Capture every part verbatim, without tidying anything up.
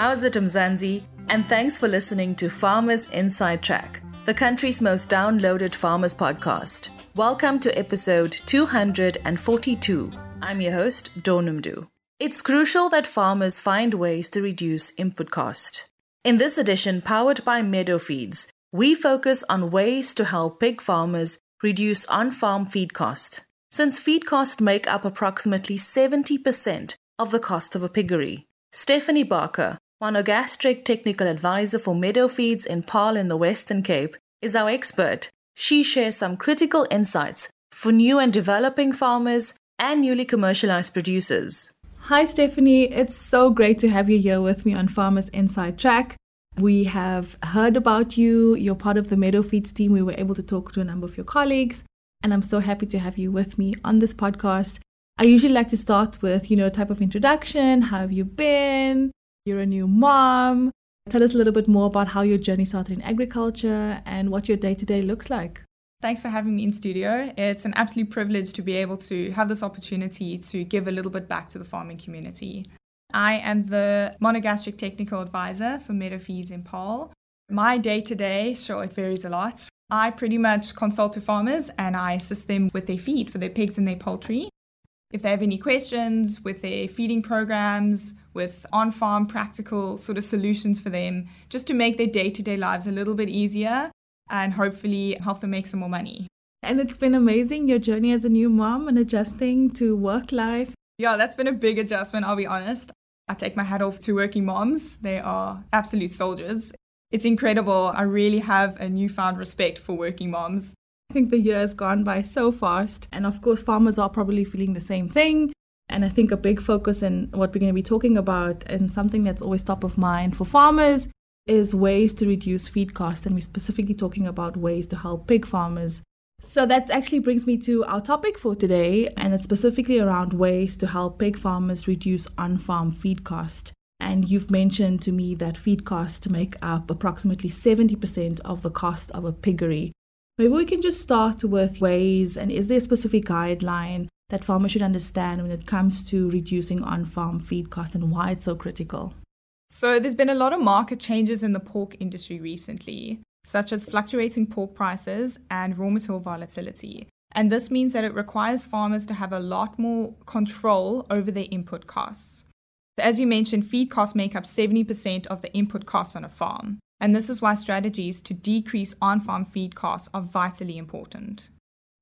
How's it, Mzanzi? And thanks for listening to Farmers Inside Track, the country's most downloaded farmers podcast. Welcome to episode two hundred forty-two. I'm your host, Donumdu. It's crucial that farmers find ways to reduce input cost. In this edition, powered by Meadow Feeds, we focus on ways to help pig farmers reduce on-farm feed costs, since feed costs make up approximately seventy percent of the cost of a piggery. Stephanie Barker, monogastric technical advisor for Meadow Feeds in Paarl in the Western Cape, is our expert. She shares some critical insights for new and developing farmers and newly commercialized producers. Hi Stephanie, it's so great to have you here with me on Farmers Inside Track. We have heard about you. You're part of the Meadow Feeds team. We were able to talk to a number of your colleagues, and I'm so happy to have you with me on this podcast. I usually like to start with, you know, a type of introduction. How have you been? You're a new mom. Tell us a little bit more about how your journey started in agriculture and what your day-to-day looks like. Thanks for having me in studio. It's an absolute privilege to be able to have this opportunity to give a little bit back to the farming community. I am the monogastric technical advisor for Meadow Feeds in Paarl. My day-to-day, sure, it varies a lot. I pretty much consult to farmers and I assist them with their feed for their pigs and their poultry. If they have any questions with their feeding programs, with on-farm practical sort of solutions for them, just to make their day-to-day lives a little bit easier and hopefully help them make some more money. And it's been amazing, your journey as a new mom and adjusting to work life. Yeah, that's been a big adjustment, I'll be honest. I take my hat off to working moms. They are absolute soldiers. It's incredible. I really have a newfound respect for working moms. I think the year has gone by so fast. And of course, farmers are probably feeling the same thing. And I think a big focus in what we're going to be talking about and something that's always top of mind for farmers is ways to reduce feed costs. And we're specifically talking about ways to help pig farmers. So that actually brings me to our topic for today, and it's specifically around ways to help pig farmers reduce on-farm feed cost. And you've mentioned to me that feed costs make up approximately seventy percent of the cost of a piggery. Maybe we can just start with ways, and is there a specific guideline that farmers should understand when it comes to reducing on-farm feed costs and why it's so critical? So there's been a lot of market changes in the pork industry recently, such as fluctuating pork prices and raw material volatility. And this means that it requires farmers to have a lot more control over their input costs. As you mentioned, feed costs make up seventy percent of the input costs on a farm. And this is why strategies to decrease on-farm feed costs are vitally important.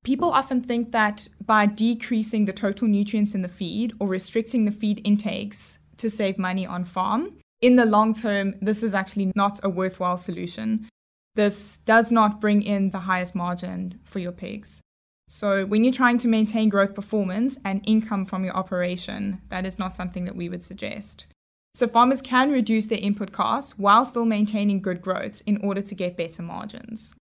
People often think that by decreasing the total nutrients in the feed or restricting the feed intakes to save money on farm, in the long term, this is actually not a worthwhile solution. This does not bring in the highest margin for your pigs. So when you're trying to maintain growth performance and income from your operation, that is not something that we would suggest. So farmers can reduce their input costs while still maintaining good growth in order to get better margins.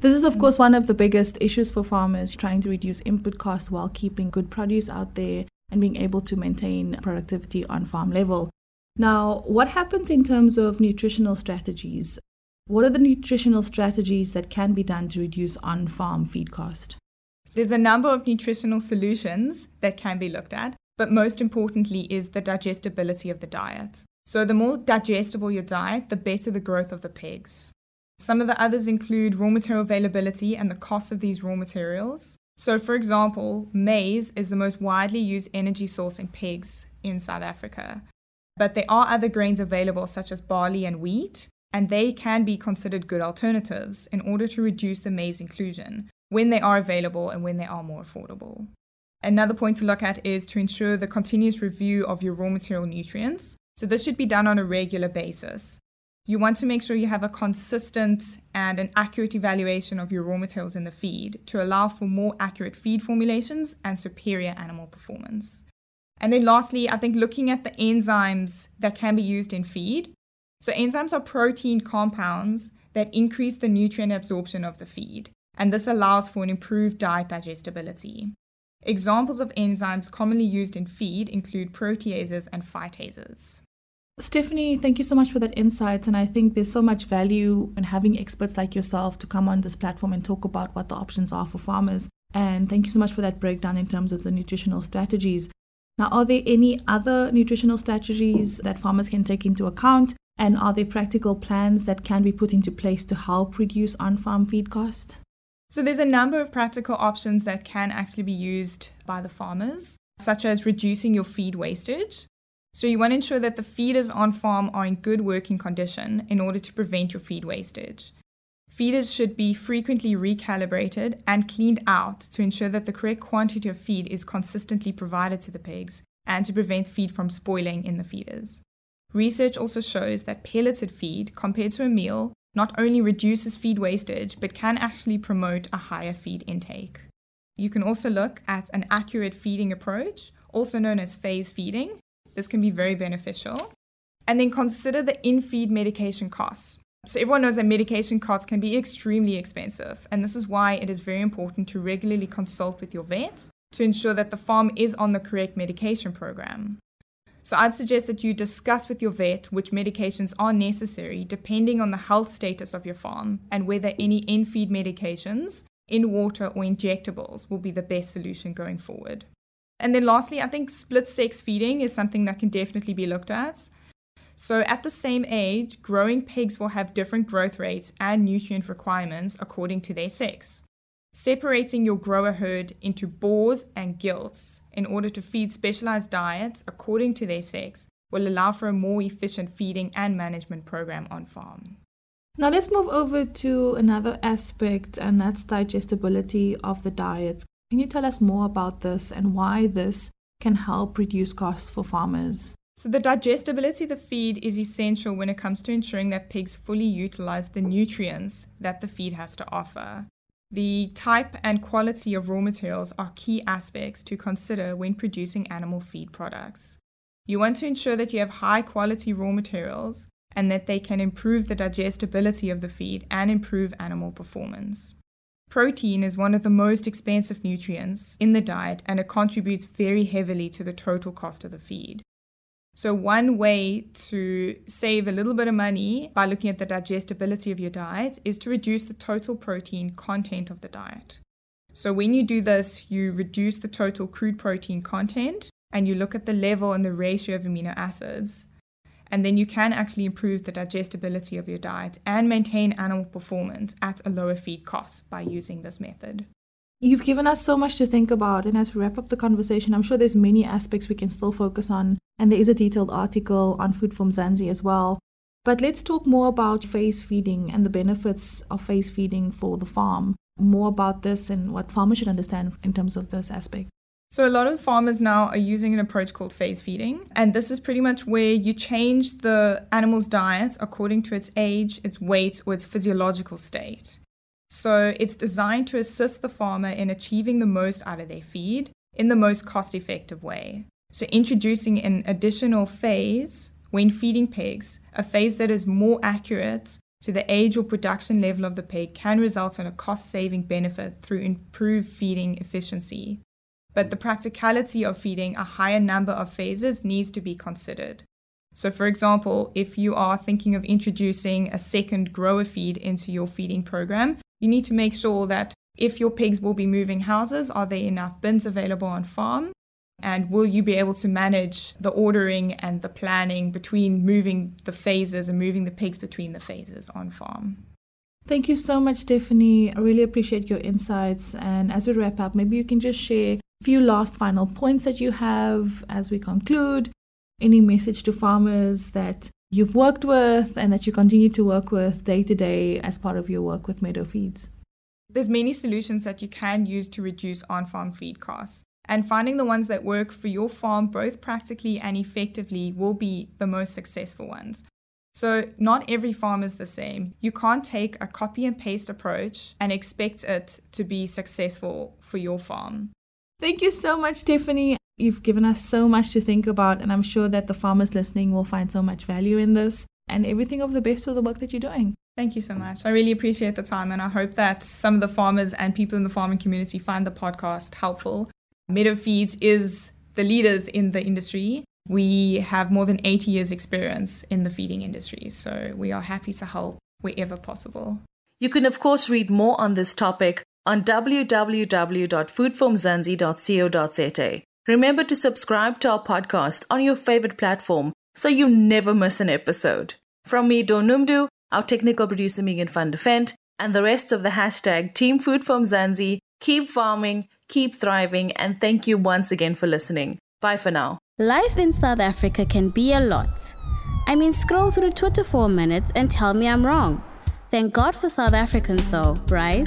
This is, of course, one of the biggest issues for farmers, trying to reduce input costs while keeping good produce out there and being able to maintain productivity on farm level. Now, what happens in terms of nutritional strategies? What are the nutritional strategies that can be done to reduce on-farm feed cost? There's a number of nutritional solutions that can be looked at, but most importantly is the digestibility of the diet. So the more digestible your diet, the better the growth of the pigs. Some of the others include raw material availability and the cost of these raw materials. So for example, maize is the most widely used energy source in pigs in South Africa. But there are other grains available such as barley and wheat, and they can be considered good alternatives in order to reduce the maize inclusion when they are available and when they are more affordable. Another point to look at is to ensure the continuous review of your raw material nutrients. So this should be done on a regular basis. You want to make sure you have a consistent and an accurate evaluation of your raw materials in the feed to allow for more accurate feed formulations and superior animal performance. And then lastly, I think looking at the enzymes that can be used in feed. So enzymes are protein compounds that increase the nutrient absorption of the feed, and this allows for an improved diet digestibility. Examples of enzymes commonly used in feed include proteases and phytases. Stephanie, thank you so much for that insight, and I think there's so much value in having experts like yourself to come on this platform and talk about what the options are for farmers. And thank you so much for that breakdown in terms of the nutritional strategies. Now, are there any other nutritional strategies that farmers can take into account? And are there practical plans that can be put into place to help reduce on-farm feed cost? So there's a number of practical options that can actually be used by the farmers, such as reducing your feed wastage. So you want to ensure that the feeders on farm are in good working condition in order to prevent your feed wastage. Feeders should be frequently recalibrated and cleaned out to ensure that the correct quantity of feed is consistently provided to the pigs and to prevent feed from spoiling in the feeders. Research also shows that pelleted feed, compared to a meal, not only reduces feed wastage, but can actually promote a higher feed intake. You can also look at an accurate feeding approach, also known as phase feeding. This can be very beneficial. And then consider the in-feed medication costs. So everyone knows that medication costs can be extremely expensive, and this is why it is very important to regularly consult with your vet to ensure that the farm is on the correct medication program. So I'd suggest that you discuss with your vet which medications are necessary depending on the health status of your farm and whether any in-feed medications, in water or injectables will be the best solution going forward. And then lastly, I think split-sex feeding is something that can definitely be looked at. So at the same age, growing pigs will have different growth rates and nutrient requirements according to their sex. Separating your grower herd into boars and gilts in order to feed specialized diets according to their sex will allow for a more efficient feeding and management program on farm. Now let's move over to another aspect, and that's digestibility of the diets. Can you tell us more about this and why this can help reduce costs for farmers? So the digestibility of the feed is essential when it comes to ensuring that pigs fully utilize the nutrients that the feed has to offer. The type and quality of raw materials are key aspects to consider when producing animal feed products. You want to ensure that you have high quality raw materials and that they can improve the digestibility of the feed and improve animal performance. Protein is one of the most expensive nutrients in the diet, and it contributes very heavily to the total cost of the feed. So one way to save a little bit of money by looking at the digestibility of your diet is to reduce the total protein content of the diet. So when you do this, you reduce the total crude protein content and you look at the level and the ratio of amino acids. And then you can actually improve the digestibility of your diet and maintain animal performance at a lower feed cost by using this method. You've given us so much to think about, and as we wrap up the conversation, I'm sure there's many aspects we can still focus on, and there is a detailed article on Food For Mzansi as well. But let's talk more about phase feeding and the benefits of phase feeding for the farm, more about this and what farmers should understand in terms of this aspect. So a lot of farmers now are using an approach called phase feeding, and this is pretty much where you change the animal's diet according to its age, its weight, or its physiological state. So it's designed to assist the farmer in achieving the most out of their feed in the most cost-effective way. So introducing an additional phase when feeding pigs, a phase that is more accurate to the age or production level of the pig, can result in a cost-saving benefit through improved feeding efficiency. But the practicality of feeding a higher number of phases needs to be considered. So for example, if you are thinking of introducing a second grower feed into your feeding program, you need to make sure that if your pigs will be moving houses, are there enough bins available on farm? And will you be able to manage the ordering and the planning between moving the phases and moving the pigs between the phases on farm? Thank you so much, Stephanie. I really appreciate your insights. And as we wrap up, maybe you can just share a few last final points that you have as we conclude. Any message to farmers that you've worked with and that you continue to work with day to day as part of your work with Meadow Feeds? There's many solutions that you can use to reduce on-farm feed costs, and finding the ones that work for your farm both practically and effectively will be the most successful ones. So not every farm is the same. You can't take a copy and paste approach and expect it to be successful for your farm. Thank you so much, Stephanie. You've given us so much to think about, and I'm sure that the farmers listening will find so much value in this, and everything of the best for the work that you're doing. Thank you so much. I really appreciate the time, and I hope that some of the farmers and people in the farming community find the podcast helpful. Meadow Feeds is the leaders in the industry. We have more than eighty years experience in the feeding industry, so we are happy to help wherever possible. You can, of course, read more on this topic on w w w dot food for mzansi dot co dot za. Remember to subscribe to our podcast on your favorite platform so you never miss an episode. From me, Donumdu, our technical producer Megan Van der Vent, and the rest of the hashtag Team Food For Mzansi, keep farming, keep thriving, and thank you once again for listening. Bye for now. Life in South Africa can be a lot. I mean, scroll through Twitter for a minute and tell me I'm wrong. Thank God for South Africans though, right?